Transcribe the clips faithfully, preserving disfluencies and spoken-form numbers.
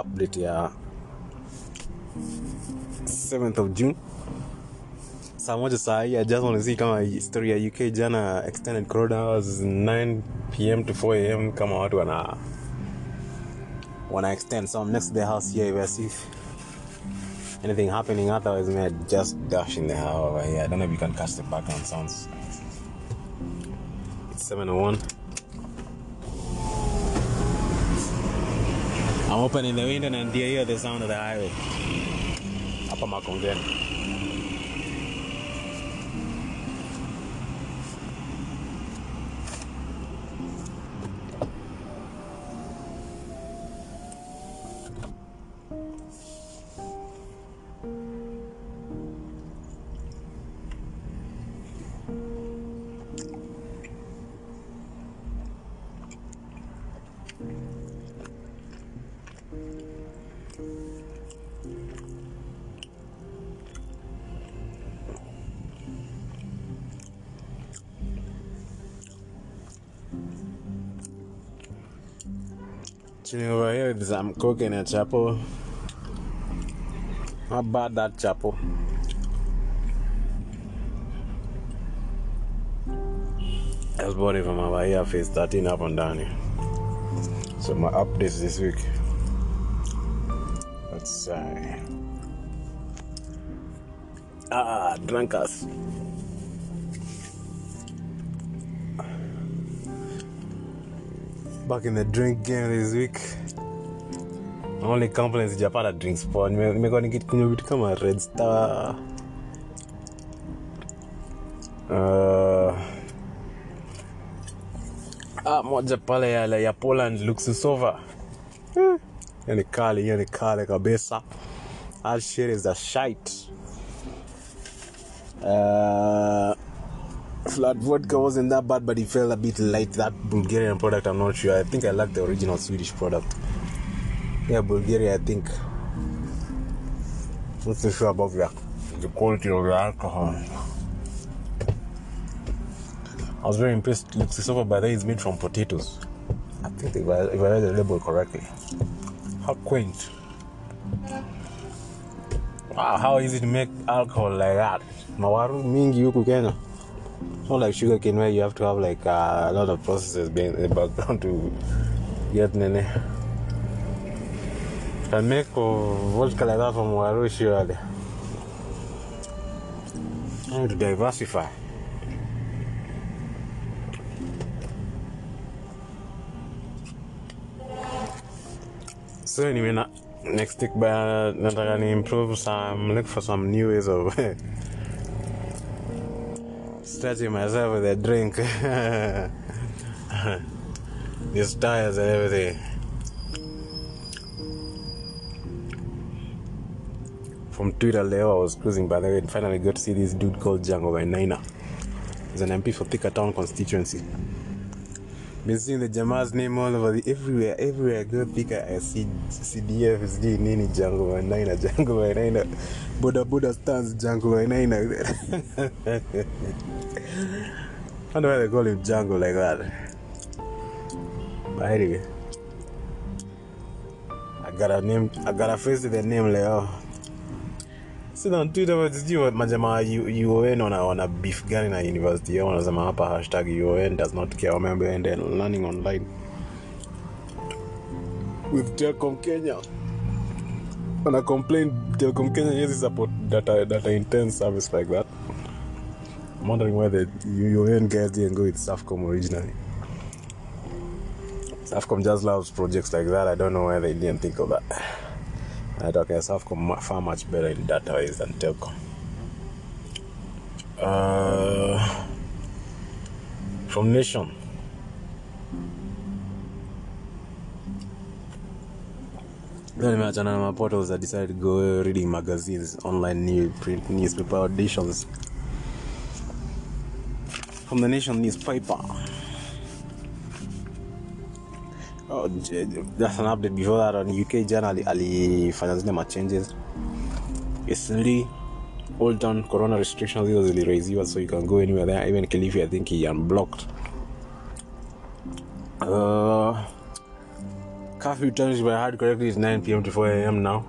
update ya seventh of June saa moja saa hii. I just want to see kama historia ya U K jana extended crowd hours nine p.m. to four a.m. kama watu wana wana extend some next to the house here. We see if anything happening, otherwise we are just dashing the house over here. I don't know if you can catch the background sounds. It's seven oh one. I'm opening the window and you hear the sound of the highway. Hapa Makongeni. Chilling over here with some coke and a chapo. How about that chapo? I was born from over here, phase thirteen up and down here. So my updates this week. Let's uh, ah, drunkards. Back in the drink game this week. Only complaints Japana drinks for. Nimekuwa nikikunywa vitu kama Red Star. Uh, ah, moja pale ya, ya Poland Luxusova. Hmm. Yani kali, yani kali kabisa. All shit is a shite. Uh, Flat vodka wasn't that bad, but it felt a bit light. That Bulgarian product, I'm not sure. I think I like the original Swedish product. Yeah, Bulgaria, I think. Not so sure about the, the quality of the alcohol. I was very impressed. Luxusova, by the way, is made from potatoes. I think if I, if I read the label correctly. How quaint. Wow, how easy to make alcohol like that. Mawaru mingi huku Kenya. Not like sugar cane where you have to have like uh, a lot of processes being in the background to get nene. If I make vodka like that from Waru, surely. I need to diversify. So anyway, na- next week, but I'm going to improve some, look for some new ways of stretching myself with a drink. These tires and everything. From Twitter level, I was cruising by the way and finally got to see this dude called Django Wainaina. He's an M P for Thika Town constituency. Been seeing the Jama's name all over the everywhere, everywhere I go Thika, I see C D F, S D, Nini, Django Wainaina, Django Wainaina, Boda Boda stands, Django Wainaina. I wonder why they call him Django like that. But anyway, I got a name, I got a face with a name like oh. So on Twitter, what did you, Majama, U O N on a, on a beef gun in a university, on a Zama upper hashtag U O N does not care, remember, and then learning online with Telkom Kenya. And I complained, Telkom Kenya uses support data, data intense service like that. I'm wondering why the U N guys didn't go with Safaricom originally. Safaricom just loves projects like that. I don't know why they didn't think of that. I don't care. Safaricom far much better in data ways than Telkom. Uh, from Nation. Then my channel portals, I decided to go reading magazines, online news, print newspaper auditions. From the Nation newspaper. Oh, that's an update. Before that, on U K journal, Ali financial changes. Recently, old town corona restrictions was raised, so you can go anywhere there. Even Khalifi, I think he unblocked. Uh, Curfew times, if I heard correctly, is nine p.m. to four a.m. now.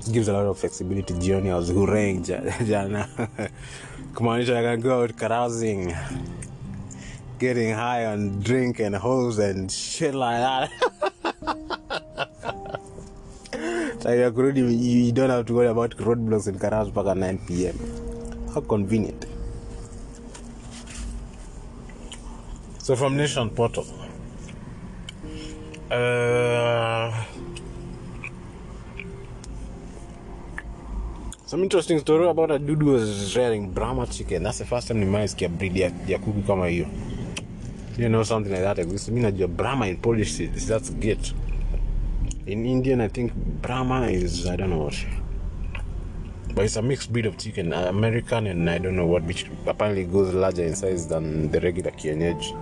It gives a lot of flexibility. Jioni I was hurrying jana. Come on, I can go out carousing, getting high on drink and hoes and shit like that. So you don't have to worry about roadblocks and carousing back at nine p.m. How convenient. So from Nation portal. Uh, some interesting story about a dude who was rearing Brahma chicken. That's the first time in my life I breed ya kuku kama hiyo. You know, something like that exists. I mean, I do Brahma in Polish. That's great. In Indian, I think Brahma is, I don't know what. But it's a mixed breed of chicken. American and I don't know what, which apparently goes larger in size than the regular kienyeji.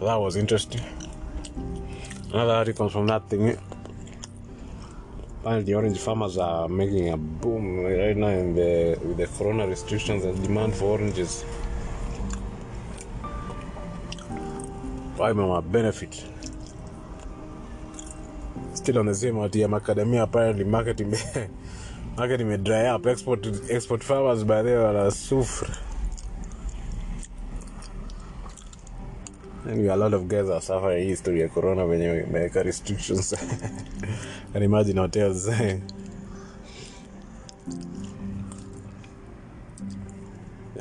That was interesting. Another article from that thing. Apparently, the orange farmers are making a boom right now in the with the corona restrictions and demand for oranges. Why my benefit? Still on the same idea. Macadamia apparently marketing marketing may dry up. Export export farmers by there are suffer. And a lot of guys are suffering history of corona when you make restrictions. And imagine hotels. I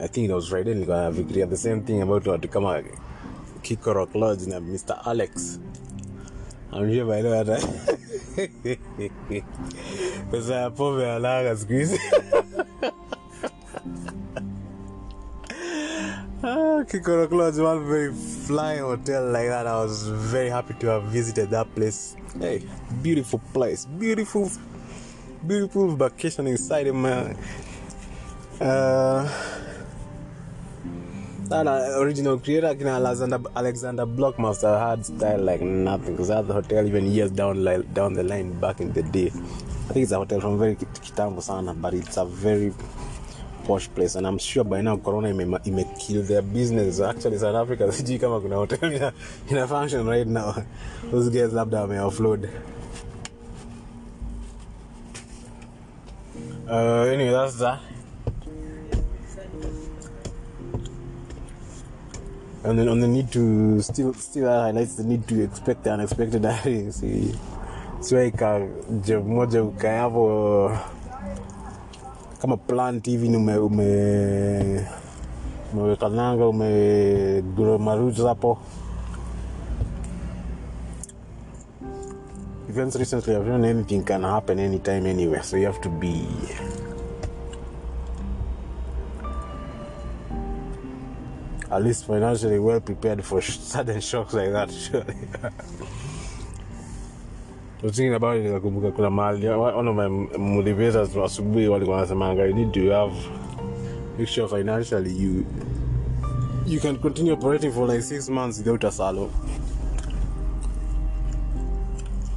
think it was Friday. We had the same thing about what to come out. Kikorok Lodge and Mister Alex. I'm here by the way. Because I have probably a large squeeze. Ah, Kikorok Lodge, one very flying hotel like that. I was very happy to have visited that place. Hey, beautiful place, beautiful, beautiful vacation inside him. Uh, that uh, original creator, Alexander Alexander Block, must have had style like nothing. Cause that hotel, even years down like, down the line, back in the day, I think it's a hotel from very kitambo sana, but it's a very posh place, and I'm sure by now corona it may, it may kill their business. Actually, South Africa, sijui kama kuna hotel in a, in a function right now. Those guys labda wame offload. Uh, anyway, that's that. And then on the need to still still highlights the need to expect the unexpected. See, siweka moja ukayavo. Kama plant hivi ume ume umeweka nanga ume grow maruja hapo. Events recently have shown anything can happen anytime anywhere, so you have to be at least financially well prepared for sudden shocks like that. Surely. I was thinking about it, like, one of my motivators was asubuhi walikuwa wanasema you need to have make sure financially you you can continue operating for like six months without a salary.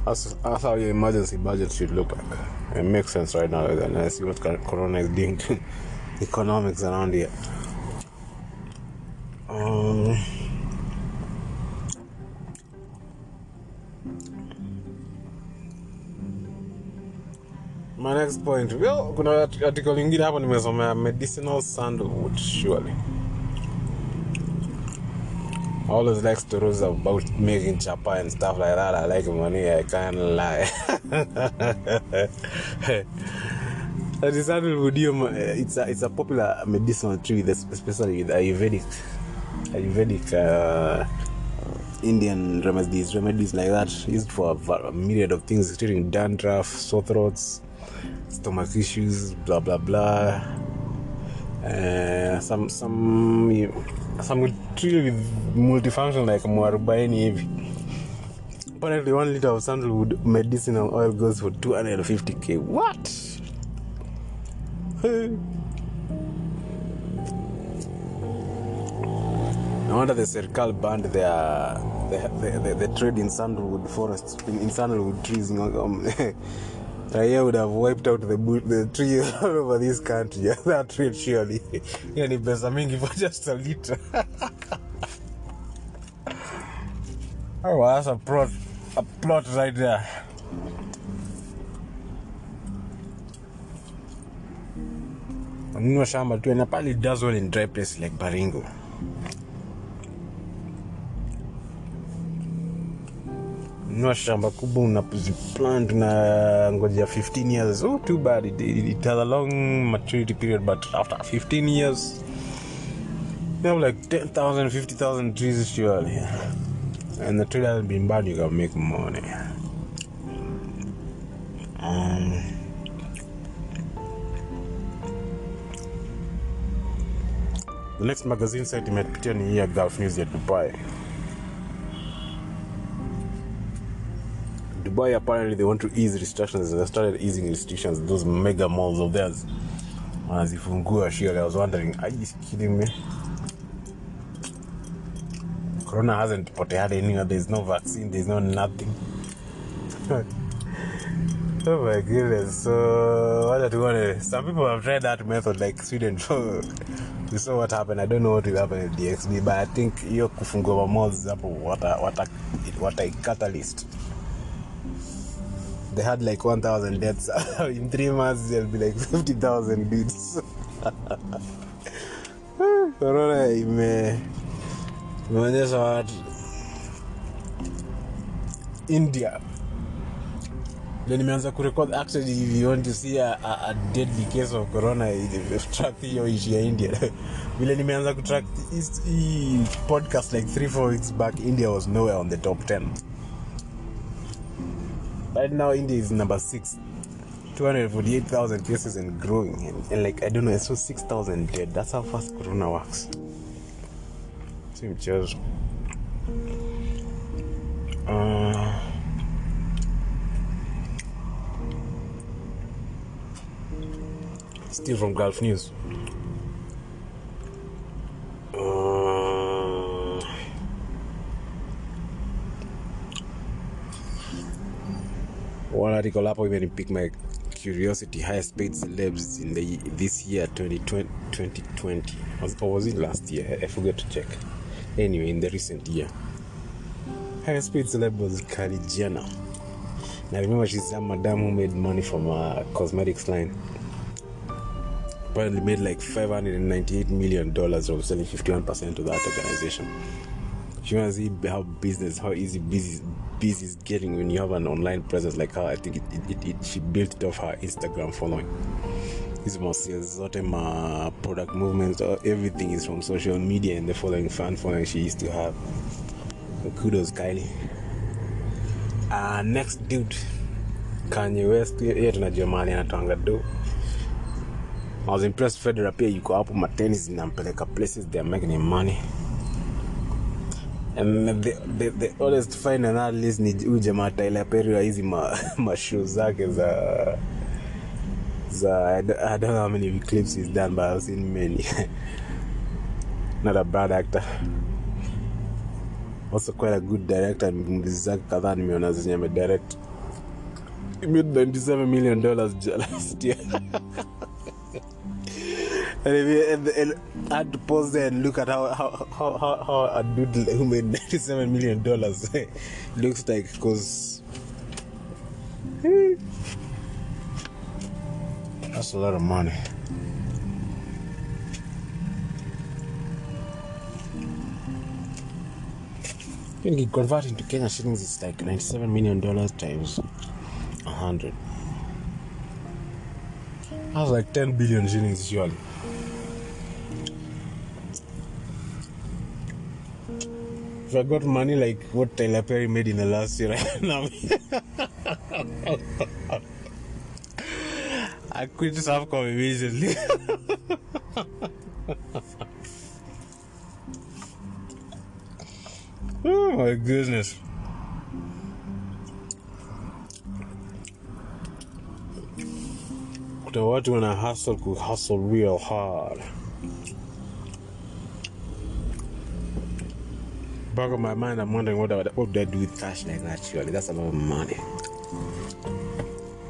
That's, that's how your emergency budget should look like. It makes sense right now, and I see what corona is doing to economics around here. Um, My next point, well, kuna article nyingine hapo nimesomea medicinal sandalwood, surely. I always like stories about making chapa and stuff like that. I like money, I can't lie. The sandalwood, it's a, it's a popular medicinal tree, especially with Ayurvedic, Ayurvedic uh, Indian remedies, remedies like that, used for a myriad of things, including dandruff, sore throats, stomach issues, blah blah blah. Uh, some some you, some tree with multifunction like mwarubaini hivi. Apparently, one liter of sandalwood medicinal oil goes for two hundred fifty thousand. What? Hey. No wonder the Serkal banned their the the, the the trade in sandalwood forests in, in sandalwood trees. Raia would have wiped out the the trees all over this country. That trade surely. Hiyo ni pesa mingi for just a litre. Oh, well, that's a plot, a plot right there. Nino shamba tu, and apparently it does well in dry places like Baringo. Nino shamba kubwa unapuzi plant na ngojea fifteen years. Oh, too bad. It, it, it has a long maturity period, but after fifteen years, you have like ten thousand, fifty thousand trees surely. And the trade hasn't been bad, you can make money. Um, the next magazine site imepitia ni hii ya Gulf News ya Dubai. Dubai, apparently they want to ease restrictions. They started easing restrictions. Those mega malls of theirs. Wanazifungua shule. I was wondering, are you kidding me? Corona hasn't potted anywhere. There's no vaccine. There's no nothing. Oh my goodness. So, what are you going to... Some people have tried that method, like Sweden. We saw what happened. I don't know what will happen at D X B, but I think hiyo kufungua malls is what a, what a, what a catalyst. They had like one thousand deaths. In three months, there'll be like fifty thousand dudes. Corona ime... Mwanzo wa India. Then nimeanza ku record actually if you want to see a, a, a deadly case of corona if track hiyo issue ya India. Vile nimeanza ku track this podcast like three four weeks back, India was nowhere on the top ten. Right now India is number six. two hundred forty-eight thousand cases and growing, and, and like I don't know, it's so six thousand dead. That's how fast corona works. Cheers. Uh, still from Gulf News. Uh, one article hapo even piqued my curiosity. Highest paid celebs in the this year twenty twenty. Was, or was it last year? I forgot to check. Anyway, in the recent year, highest paid celeb was Kylie Jenner. Now remember, she's a madam who made money from a cosmetics line. Apparently made like five hundred ninety-eight million dollars from selling fifty-one percent to that organization. She wants to see how business, how easy business, business is getting when you have an online presence like her. I think it, it, it, it she built it off her Instagram following. This must sales, my product movements, everything is from social media and the following fan following she used to have. So kudos, Kylie. Uh, next dude, Kanye West. Here tunajua mali anatanga do. I was impressed. Federer pia yuko hapo ma tennis na mpeleka places they are making money. And the the, the oldest find and analyst ni ujamaa Tyler Perry hizi ma, ma shoes zake za So I don't, I don't know how many clips he's done, but I've seen many. Not a bad actor. Also quite a good director. Mzaki kadhaa nimeona zenye amedirect. He made ninety-seven million dollars last year. And if you and, and I had to pause there and look at how how how how, how a dude who made ninety-seven million dollars looks like, because. That's a lot of money. When you convert into Kenya shillings, it's like ninety-seven million dollars times one hundred. That's like ten billion shillings usually. If I got money like what Tyler Perry made in the last year, right now. I quit Safaricom immediately. Oh my goodness. The watu wana hustle could hustle real hard. Back of my mind, I'm wondering what I would, what would I do with cash like that, surely. That's a lot of money.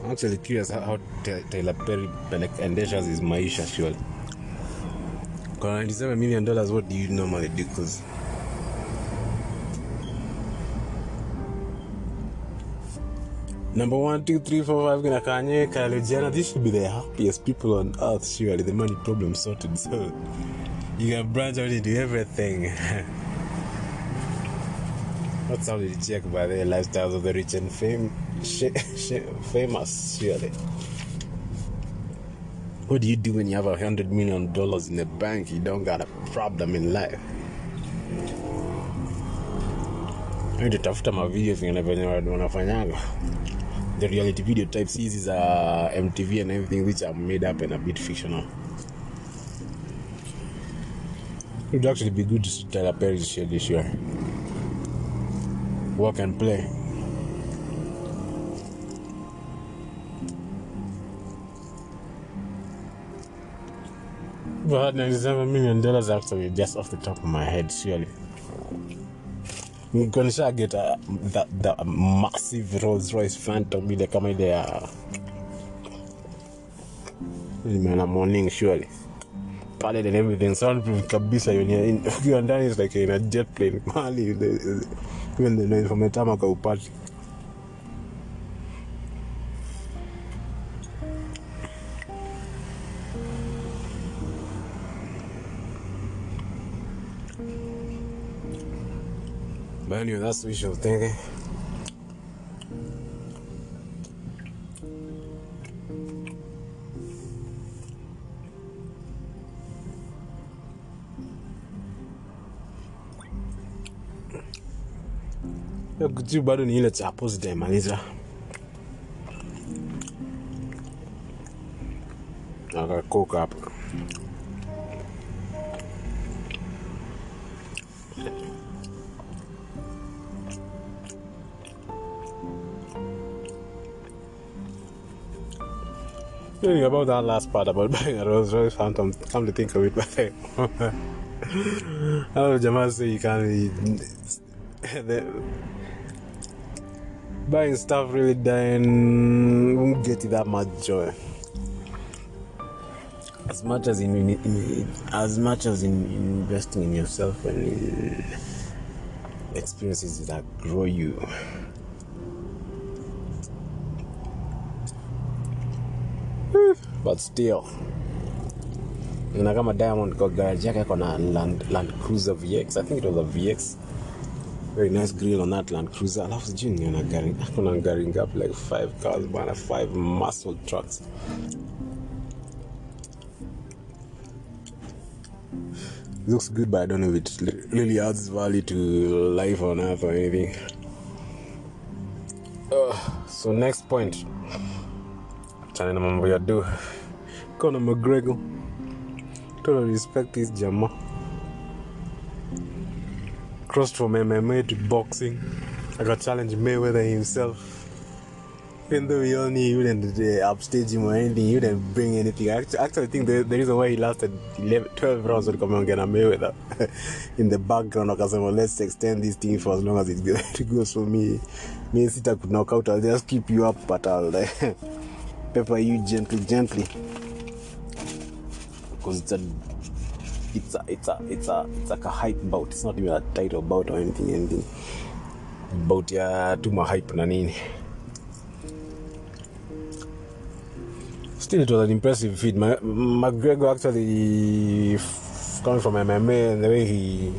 I'm actually curious how Tyler Perry endures his maisha surely. Kwa ninety-seven million dollars, what do you normally do? Cause number one, two, three, four, five, gonna Kanye, Kylie Jenner. These should be the happiest people on earth surely. The money problem sorted. So you can branch out into everything. That sounded checked by the lifestyles of the rich and fame, sh- sh- famous, surely. What do you do when you have a hundred million dollars in the bank? You don't got a problem in life. You do tafuta ma video vinafanyanga. The reality video types is uh, M T V and everything, which are made up and a bit fictional. It would actually be good to tell a parent share this year. Work and play. We've had ninety-seven million dollars actually just off the top of my head, surely. We're going to get uh, that, that massive Rolls Royce Phantom with the camera there. In the morning, surely. Pallet and everything, soundproof kabisa. You're in, it's like in a jet plane. Mali, when the noise from the tarmac will party. But anyway, that's wishful thinking. Kutu bado ni ile cha post day maliza. Naga cook up. Thinking about that last part about buying a Rolls Royce Phantom, come to think of it, but hey. Oh, Jamal say you can't the buying stuff really dying won't get you that much joy. As much as in, in, in as much as in, in investing in yourself and in experiences that grow you. But still, na kama Diamond kwa garage yake kuna Land Land Cruiser V X. I think it was a V X. Very nice grill on that Land Cruiser. I love Junior and I'm gathering up like five cars, man, five muscle trucks. It looks good, but I don't know if it really adds value to life on earth or anything. Uh, so, next point. Trying to remember what you do. Conor McGregor. Total respect this Jamal. Crossed from M M A to boxing. I got challenged Mayweather himself. Even though we all knew he wouldn't uh, upstage him or anything, he wouldn't bring anything. I actually, actually think the, the reason why he lasted eleven, twelve rounds would come on Conor Mayweather in the background. Because well, let's extend this thing for as long as it, it goes for me. Me and Sita could knock out. I'll just keep you up, but I'll like, pepper you gently, gently. Because it's a It's a, it's a, it's a, it's like a hype bout. It's not even a title bout or anything, anything. Bout ya too much hype na nini. Still, it was an impressive feat. My, McGregor actually f- coming from M M A and the way he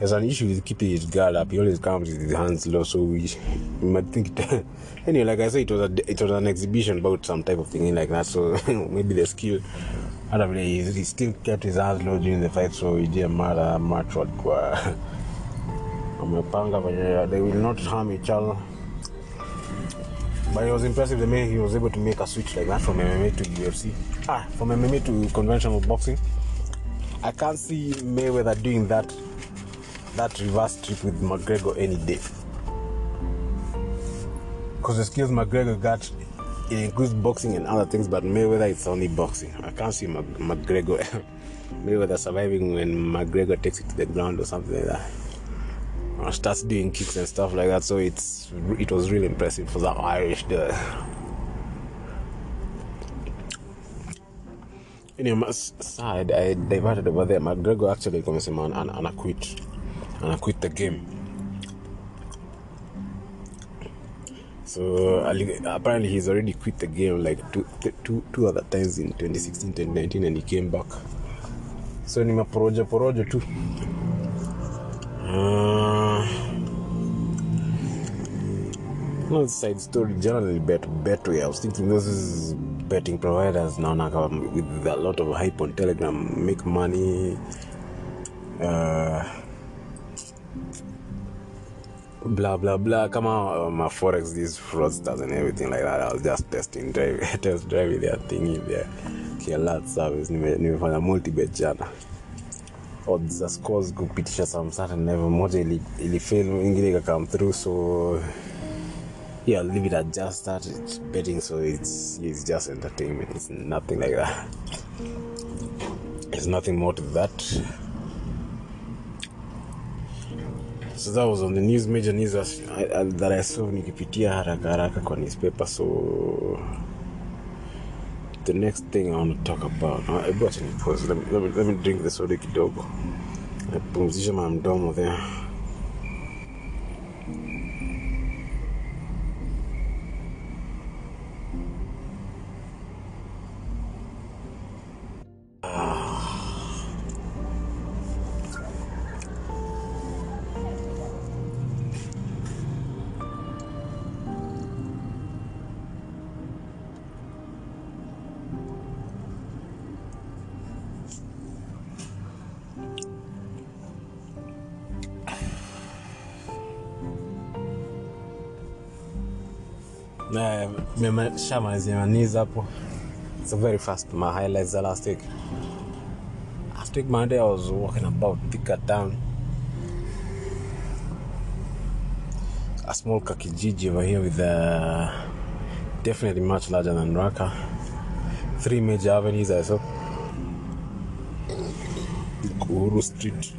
has an issue with keeping his guard up. He always comes with his hands low, so we you might think. It, anyway, like I said, it was a, it was an exhibition bout, some type of thing like that. So maybe the skill. I don't know, he, he still kept his hands low during the fight, so it didn't matter much what they will not harm each other. But it was impressive the way he was able to make a switch like that from M M A to U F C. Ah, from M M A to conventional boxing. I can't see Mayweather doing that that reverse trip with McGregor any day. Because the skills McGregor got, it includes boxing and other things, but Mayweather it's only boxing. I can't see Mac- McGregor Mayweather surviving when McGregor takes it to the ground or something like that. starts doing kicks and stuff like that. So it's it was really impressive for the Irish there. Anyway, sad I diverted over there. McGregor actually comes in and, and, and I quit. And I quit the game. So apparently he's already quit the game like two, two, two other times in twenty sixteen, twenty nineteen, and he came back. So nima poroja poroja too. Uh, no side story. Generally, bet betway. I was thinking this is betting providers now with a lot of hype on Telegram make money. Uh, Blah blah blah. Come on, my um, forex, these fraudsters and everything like that. I was just testing drive, test driving their thingy there. Kia lot service. Nimefanya multi bet jana. Odds za scores kupitisha some certain level. Moja ili ili fail ingine come through. So yeah, leave it at just that. It's betting, so it's it's just entertainment. It's nothing like that. There's nothing more to that. So that was on the news, major news that I saw nikipitia haraka haraka kwa newspaper. So the next thing I want to talk about, I bought any pause. Let me, let me let me drink the soda kidogo. I pumzisha my mdomo there. Shama is my knees up. So very fast. My highlights the last week. Last week Monday I was walking about Thika town. A small kakijiji over here with uh, definitely much larger than Raqqa. Three major avenues I saw. Uhuru Street,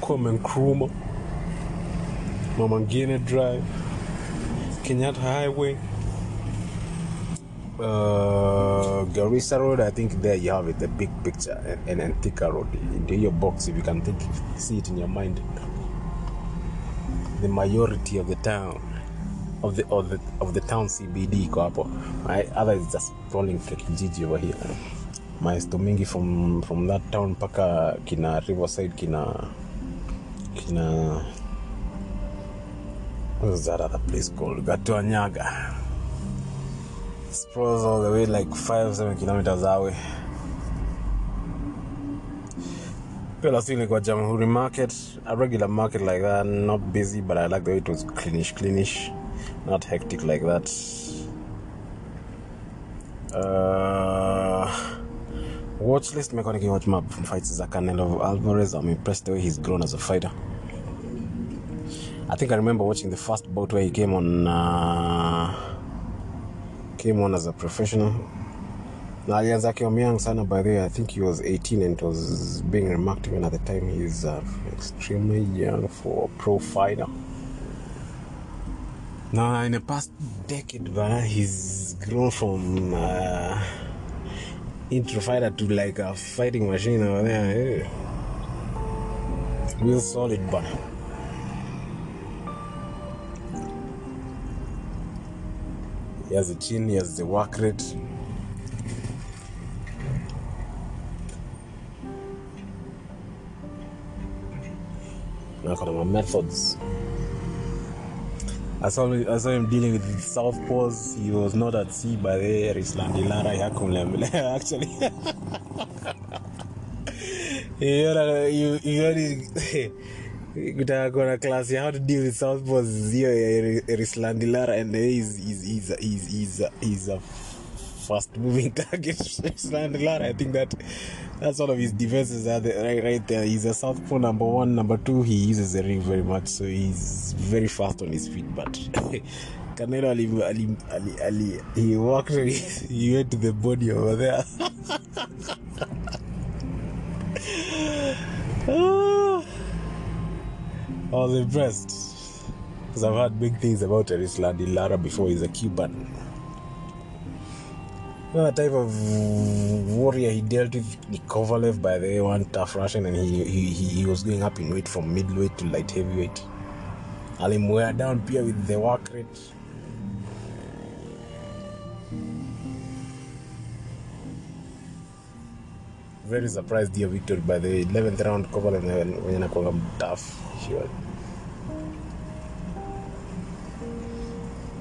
Komen Nkrumah, Mama Ngine Drive, Kenyatta Highway. Uh, Garissa Road, I think there you have it, a big picture, and an Thika Road. Into your box, if you can think, see it in your mind. The majority of the town, of the of the, of the town C B D, Koapo. My other is just sprawling Kijiji over here. My stomingi from from that town, paka kina Riverside, kina kina. What's that other place called? Gatuanyaga. Sprawls all the way like five, seven kilometers away. Well, I was feeling like Jamhuri market, a regular market like that, not busy, but I like the way it was cleanish, cleanish, not hectic like that. Uh, watch list, I'm going to watch map fights as a Canelo Alvarez. I'm impressed the way he's grown as a fighter. I think I remember watching the first bout where he came on. Uh, Came on as a professional. Now, Yazaki Omiyang Sana, by the way, I think he was eighteen and it was being remarked even at the time. He's uh, extremely young for a pro fighter. Now, in the past decade, man, he's grown from uh, intro fighter to like a fighting machine over there. Real solid, but. He has a chin, he has the work rate. Now kind of my methods. I saw, I saw him dealing with southpaws. He was not at sea by the Erislandy Lara. Actually, you already. Kula class, how to deal with southpaws is here, Erislandy Lara, and he's he's he's he's he's a, he's a fast-moving target. Erislandy Lara, I think that that's all of his defenses are the, right right there. He's a southpaw number one, number two. He uses the ring very much, so he's very fast on his feet. But Canelo Ali Ali Ali Ali, he walked, he went to the body over there. I was impressed because I've heard big things about Erislandy Lara before. He's a Cuban. You know the type of warrior he dealt with, Kovalev, by the way, one tough Russian, and he he, he, he was going up in weight from middleweight to light heavyweight. Alimwear down pia with the work rate. Very surprised dear Victor by the eleventh round Kovalev when anakuwa tough. Sure.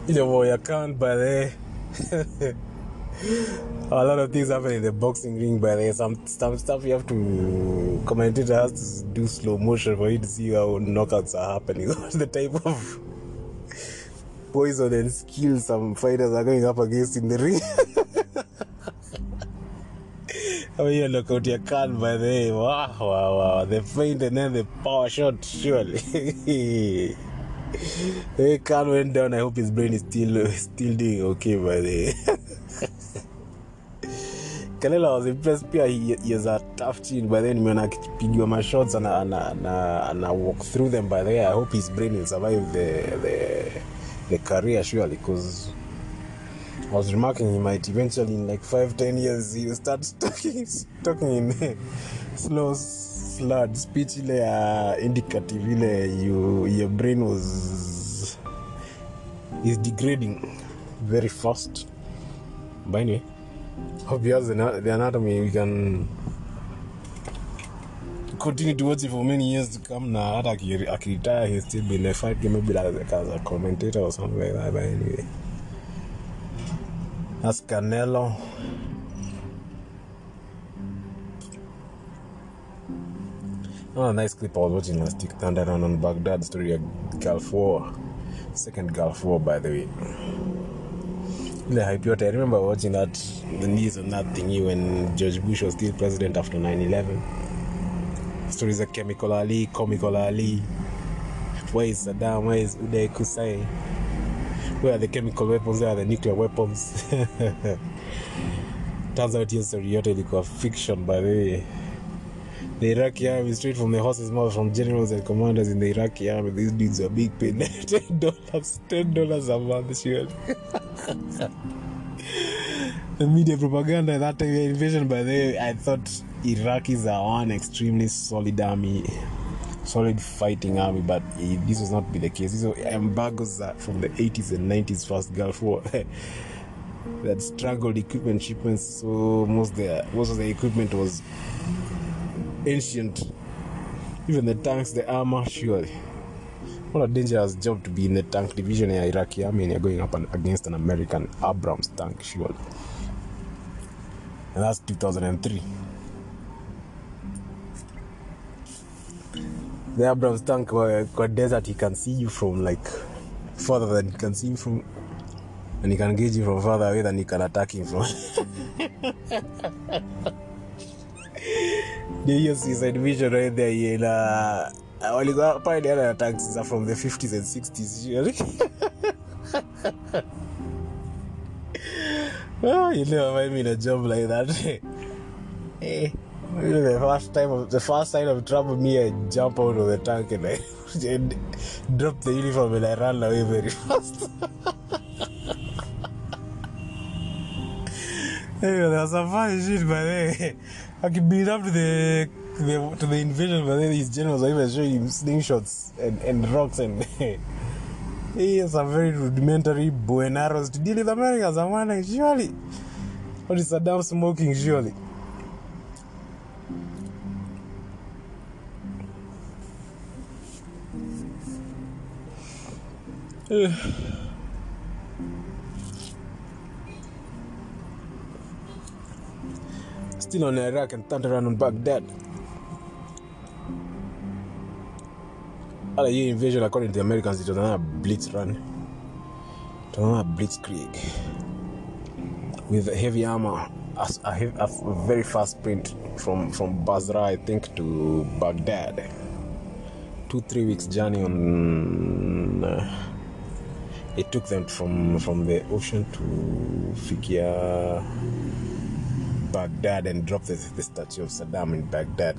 Ile warrior count by the a lot of things happen in the boxing ring, by the way. Some, some stuff you have to, commentator has to do slow motion for you to see how knockouts are happening. The type of poison and skill some fighters are going up against in the ring. I mean, you knock out your card, by the way. Wow, wow, wow. The feint and then the power shot, surely. The card went down. I hope his brain is still, still doing okay, by the way. Canelo was impressed pia, he, he is a tough chin, by then nimeona akipigiwa my shots and I, and, I, and, I, and I walk through them, by the way. I hope his brain will survive the the, the career, surely, because I was remarking he might eventually in like five to ten years he will start talking, talking in slow slurred speech ile uh, indicative ile you, your brain was is degrading very fast. But anyway, hope you have the, the anatomy. We can continue to watch it for many years to come. Now, after he retire, he'll still be in a fight game, maybe as like, a commentator or something like that. But anyway, that's Canelo. Oh, a nice clip I was watching last week. Thunder on, on Baghdad story, Gulf War, second Gulf War, by the way. The hype I remember watching that the news on that thingy when George Bush was still president after nine eleven. Stories of Chemical Ali, Comical Ali. Where is Saddam? Where is Uday Hussein? Where are the chemical weapons? Where are the nuclear weapons? Turns out your story was fiction, by the way. The Iraqi army, straight from the horse's mouth, from generals and commanders in the Iraqi army, these dudes are big paid ten dollars, ten dollars a month, sure. The media propaganda that time invasion, by the way, I thought Iraqis are one extremely solid army, solid fighting army, but it, this was not be the case. These were embargoes from the eighties and nineties first Gulf War that strangled equipment shipments, so most the most of the equipment was ancient. Even the tanks, the armor, surely. What a dangerous job to be in the tank division in the Iraqi army and you're going up against an American Abrams tank, surely. And that's two thousand three. The Abrams tank, a desert, he can see you from like further than he can see you from, and he can engage you from further away than he can attack him from. They use suicide vision right there in uh, I only go up by the other attacks are from the fifties and sixties, really. Oh, you never mind me in a job like that. Hey, the first time of the first sign of trouble, me I jump out of the tank and I and drop the uniform and I run away very fast. Hey, there was some funny shit, by the way. I could build up to the To the, to the invasion, but then these generals are even showing him slingshots and, and rocks, and he has a very rudimentary bow and arrows to deal with Americans. I'm wondering, surely, what is Saddam smoking, surely? Still on Iraq and thunder around on Baghdad. Other year invasion, according to the Americans, it was another blitz run. It was another blitzkrieg with heavy armor, a, a, a very fast sprint from, from Basra, I think, to Baghdad. Two, three weeks journey on. Uh, it took them from, from the ocean to Fikia, Baghdad and dropped the, the statue of Saddam in Baghdad.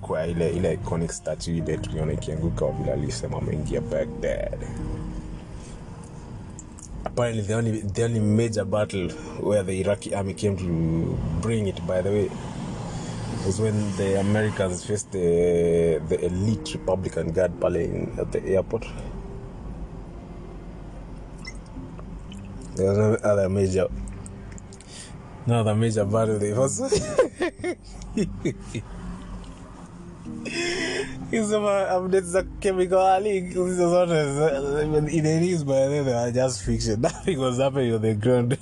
Kwa ile, ile iconic statue ile tuliona ikianguka wavila alisema ameingia Baghdad. Apparently the only, the only major battle where the Iraqi army came to bring it, by the way, was when the Americans faced the, the elite Republican guard in, at the airport. There was no other major, no other major battle they also. It's about updates the chemical leak. This is what it is, by the way, they are just fiction. Nothing was happening on the ground.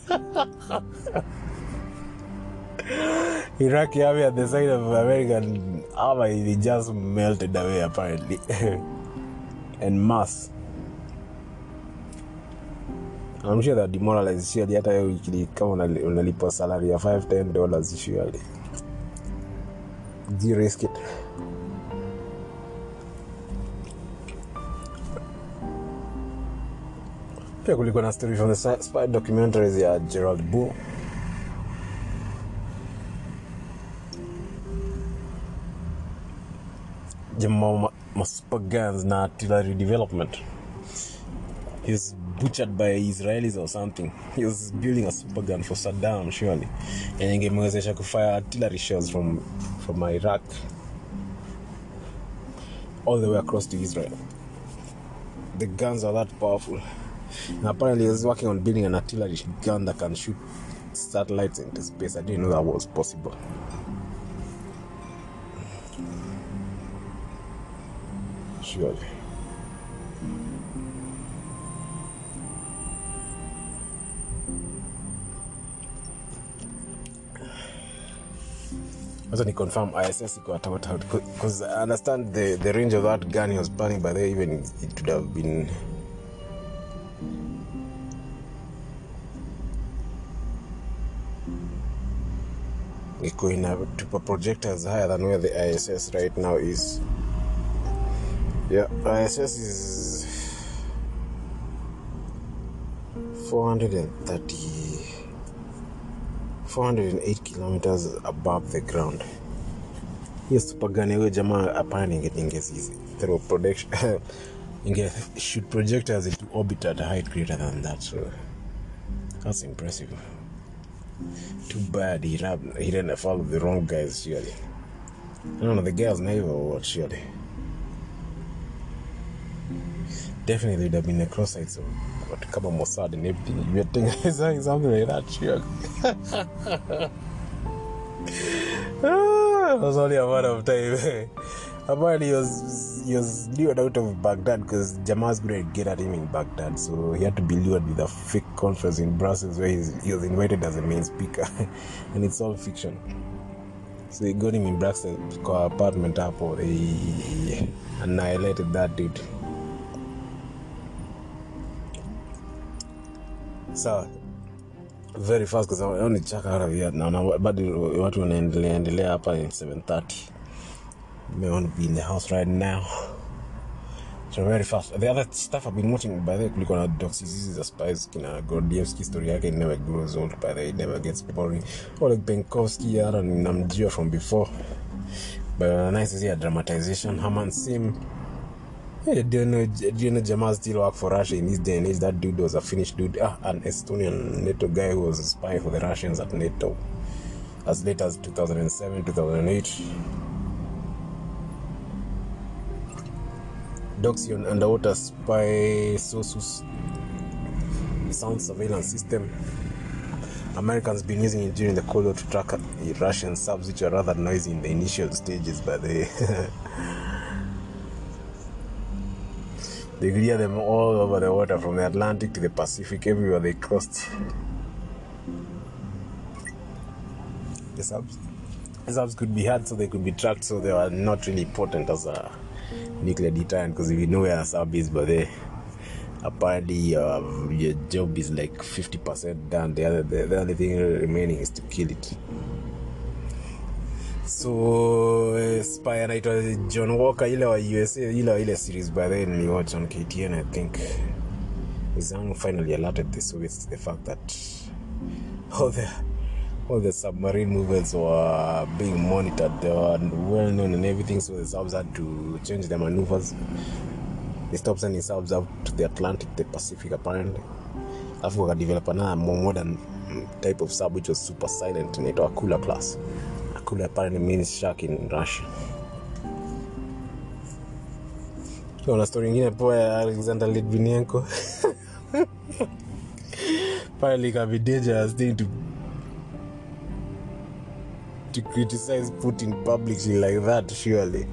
Iraqi army at the side of American army, it just melted away apparently. En mass. I'm sure that demoralized shit hata hiyo wiki kama unalipa salary ya five to ten dollars usually. De-risk it. Pia kulikuwa na story from the spy documentaries ya Gerald Bull. Jamal Maspagans na artillery development. He's butchered by Israelis or something. He was building a super gun for Saddam, surely. And he was able to fire artillery shells from, from Iraq all the way across to Israel. The guns are that powerful. And apparently he was working on building an artillery gun that can shoot satellites into space. I didn't know that was possible. Surely. As I confirm I S S iko out out because I understand the, the range of that gun he was planning, by the way, even it would have been it could have to projectors higher than where the I S S right now is. Yeah, I S S is four hundred thirty four hundred eight kilometers above the ground. Yes, Paganiwe Jama apparently getting easy through production. Shoot projectors into orbit at a height greater than that. So that's impressive. Too bad he, rab- he didn't follow the wrong guys, surely. I don't know, the girls never watch, surely. Definitely there would have been a cross site, so what come on Mossad and everything. You're thinking something like that, sure. Ah, it was only a matter of time. Apparently he was he was lured out of Baghdad because Jamal's couldn't get at him in Baghdad, so he had to be lured with a fake conference in Brussels where he was invited as a main speaker. And it's all fiction. So they got him in Brussels apartment up or they annihilated that dude. So very fast because I only check out of here now, but what will end delay up at seven thirty. May want to be in the house right now. So very fast. The other stuff I've been watching, by the way, click on our docs. This is a spice in a Gordievsky story. It never grows old, by the way, it never gets boring. Oleg Penkovsky, I don't know Namjia from before. But uh, nice to see a dramatization. Haman Sim. Yeah, do you know, do you know Jamal still work for Russia in his day and age? That dude was a Finnish dude, ah, an Estonian NATO guy who was a spy for the Russians at NATO as late as two thousand seven, two thousand eight. Doxy on underwater spy SOSUS sound surveillance system. Americans been using it during the Cold War to track Russian subs, which are rather noisy in the initial stages, by the way. They could hear them all over the water, from the Atlantic to the Pacific, everywhere they crossed. The subs, the subs could be heard, so they could be tracked, so they were not really important as a nuclear deterrent, because if you know where a sub is, but they, apparently uh, your job is like fifty percent done. The, other, the, the only thing remaining is to kill it. So, uh, Spy and I was John Walker, ile wa U S A, ile wa ile series, by the way, we watched on K T N, I think. His uncle finally alerted the Soviets to the fact that all the all the submarine movements were being monitored. They were well known and everything, so the Serbs had to change their maneuvers. They stopped sending Serbs out to the Atlantic, the Pacific, apparently. Africa developed another more modern type of Serb which was super silent, and it was Kula class. Kula apparently means shark in Russian. Kuna story nyingine poa ya Alexander Litvinenko. Apparently it can be dangerous thing to to criticize Putin publicly like that, surely.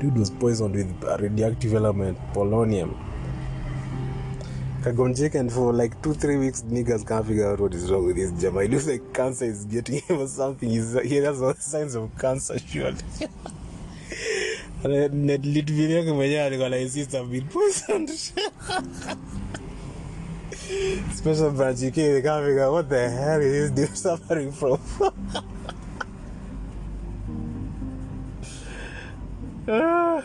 Dude was poisoned with a radioactive element, polonium. Kagonjek, and for like two, three weeks, niggas can't figure out what is wrong with this Jama. It looks like cancer is getting him or something. He's, he has all signs of cancer, surely. And that little video comedian, I insist, I've been poisoned. Special branch, you can't figure out what the hell is this dude suffering from. Ah.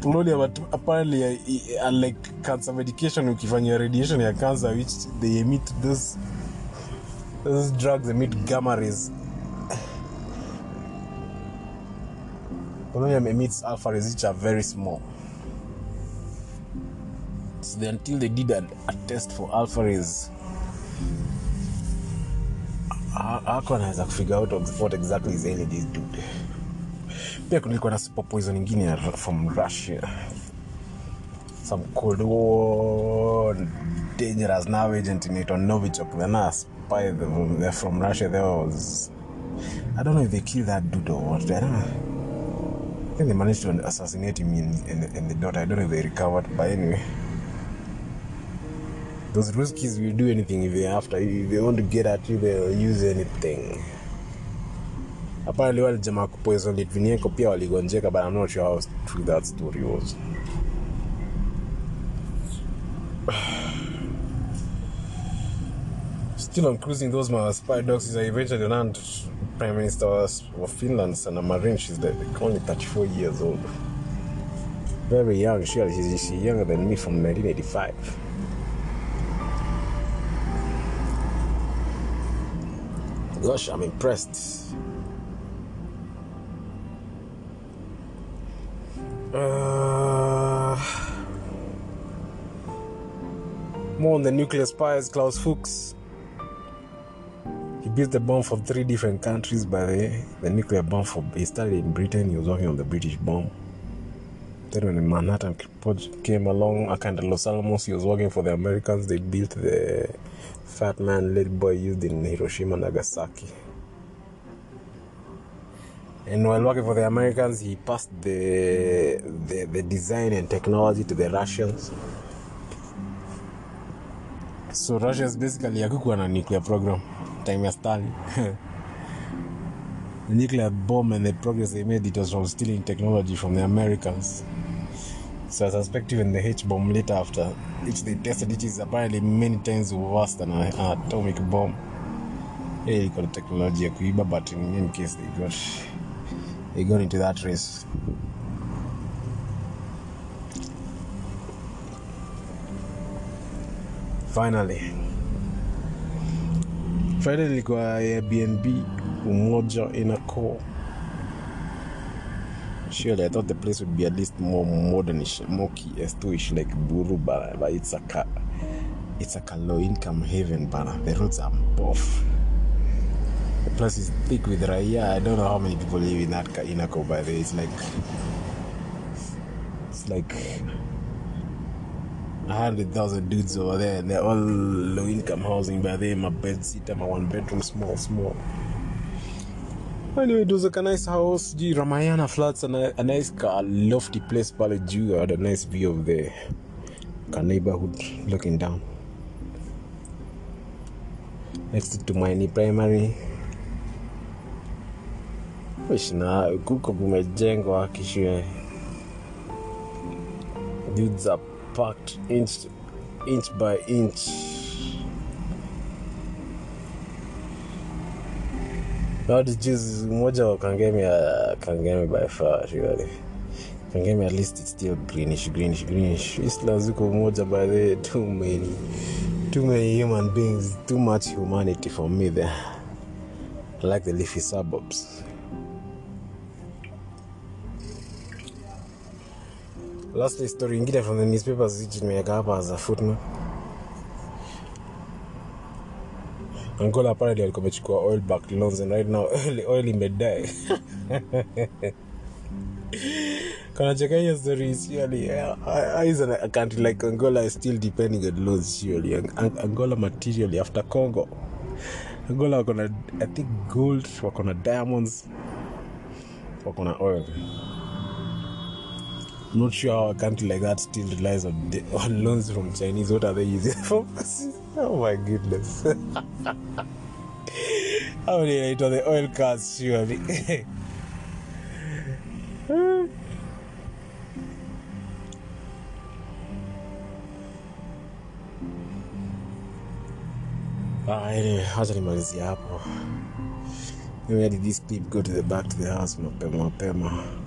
Polonium apparently, unlike cancer medication, ukifanya radiation ya cancer, which they emit those those drugs emit gamma rays. Polonium emits alpha rays, which are very small. So they, until they did a, a test for alpha rays, how can I figure out what exactly is ailing this dude? Pia kulikuwa na super poison nyingine from Russia. Some cold war dangerous now agent in it on Novichok. Then a spy there from Russia. There was, I don't know if they killed that dude or what. I don't know. I think they managed to assassinate him in, in, in the daughter. I don't know if they recovered, but anyway. Those Ruskies will do anything if they after. If they want to get at you, they'll use anything. Apparently, while Jamak poisoned it, Litvinenko pia waligonjeka, but I'm not sure how true that story was. Still on cruising, those my spy dogs is eventually land Prime Minister of Finland, Sanna Marin. She's the, only thirty-four years old. Very young, she, she's younger than me from nineteen eighty-five. Gosh, I'm impressed. Uh, more on the nuclear spies, Klaus Fuchs. He built the bomb for three different countries, by the way. The nuclear bomb for he started in Britain, he was working on the British bomb. Then when the Manhattan Project came along, I kind of Los Alamos, he was working for the Americans. They built the fat man little boy used in Hiroshima, Nagasaki. And while working for the Americans, he passed the, the the design and technology to the Russians. So Russians basically hakukuwa na nuclear program time ya Stalin. The nuclear bomb and the progress they made, it was from stealing technology from the Americans. So I suspect even the H-bomb later after, which they tested, which is apparently many times worse than an atomic bomb. Yeah, you got technology, but in any case, they got... They got into that race. Finally. Friday ilikuwa Airbnb Umoja Inako. Surely I thought the place would be at least more modernish, more S two-ish like Buru, but it's a it's a low income haven, but the roads are buff. The place is thick with Raya. I don't know how many people live in that Inako, by the way. It's like... It's like... one hundred thousand dudes over there. And they're all low-income housing, by the way. My bed seat, my one-bedroom, small, small. Anyway, it was like a nice house. Gee, Ramayana Flats, and a, a nice car, lofty place, Palaju. I had a nice view of the neighborhood looking down. Next to my primary... Na kuko kumejengwa kishwe. Dudes are packed inch inch by inch. Now the Jews moja wakangemi ya kangemi by far, really. Pengine at least it's still greenish, greenish, greenish. Isla ziko moja by the too many, too many human beings, too much humanity for me there. I like the leafy suburbs. Lastly, story ingine from the newspapers which nimeweka hapa as a footnote. Angola apparently alikuwa amechukua oil back loans and right now oil, oil imedai. Kana cheka hiyo story surely. Is a country like Angola is still depending on loans surely. Angola materially after Congo. Angola wako na I think gold, wako na diamonds, wako na oil. Not sure how a country like that still relies on, the, on loans from Chinese. What are they using for? Oh my goodness. How many it was the oil cars surely? Ah, anyway, hata nimalizia hapo. Maybe I did this clip, go to the back to the house mapema mapema.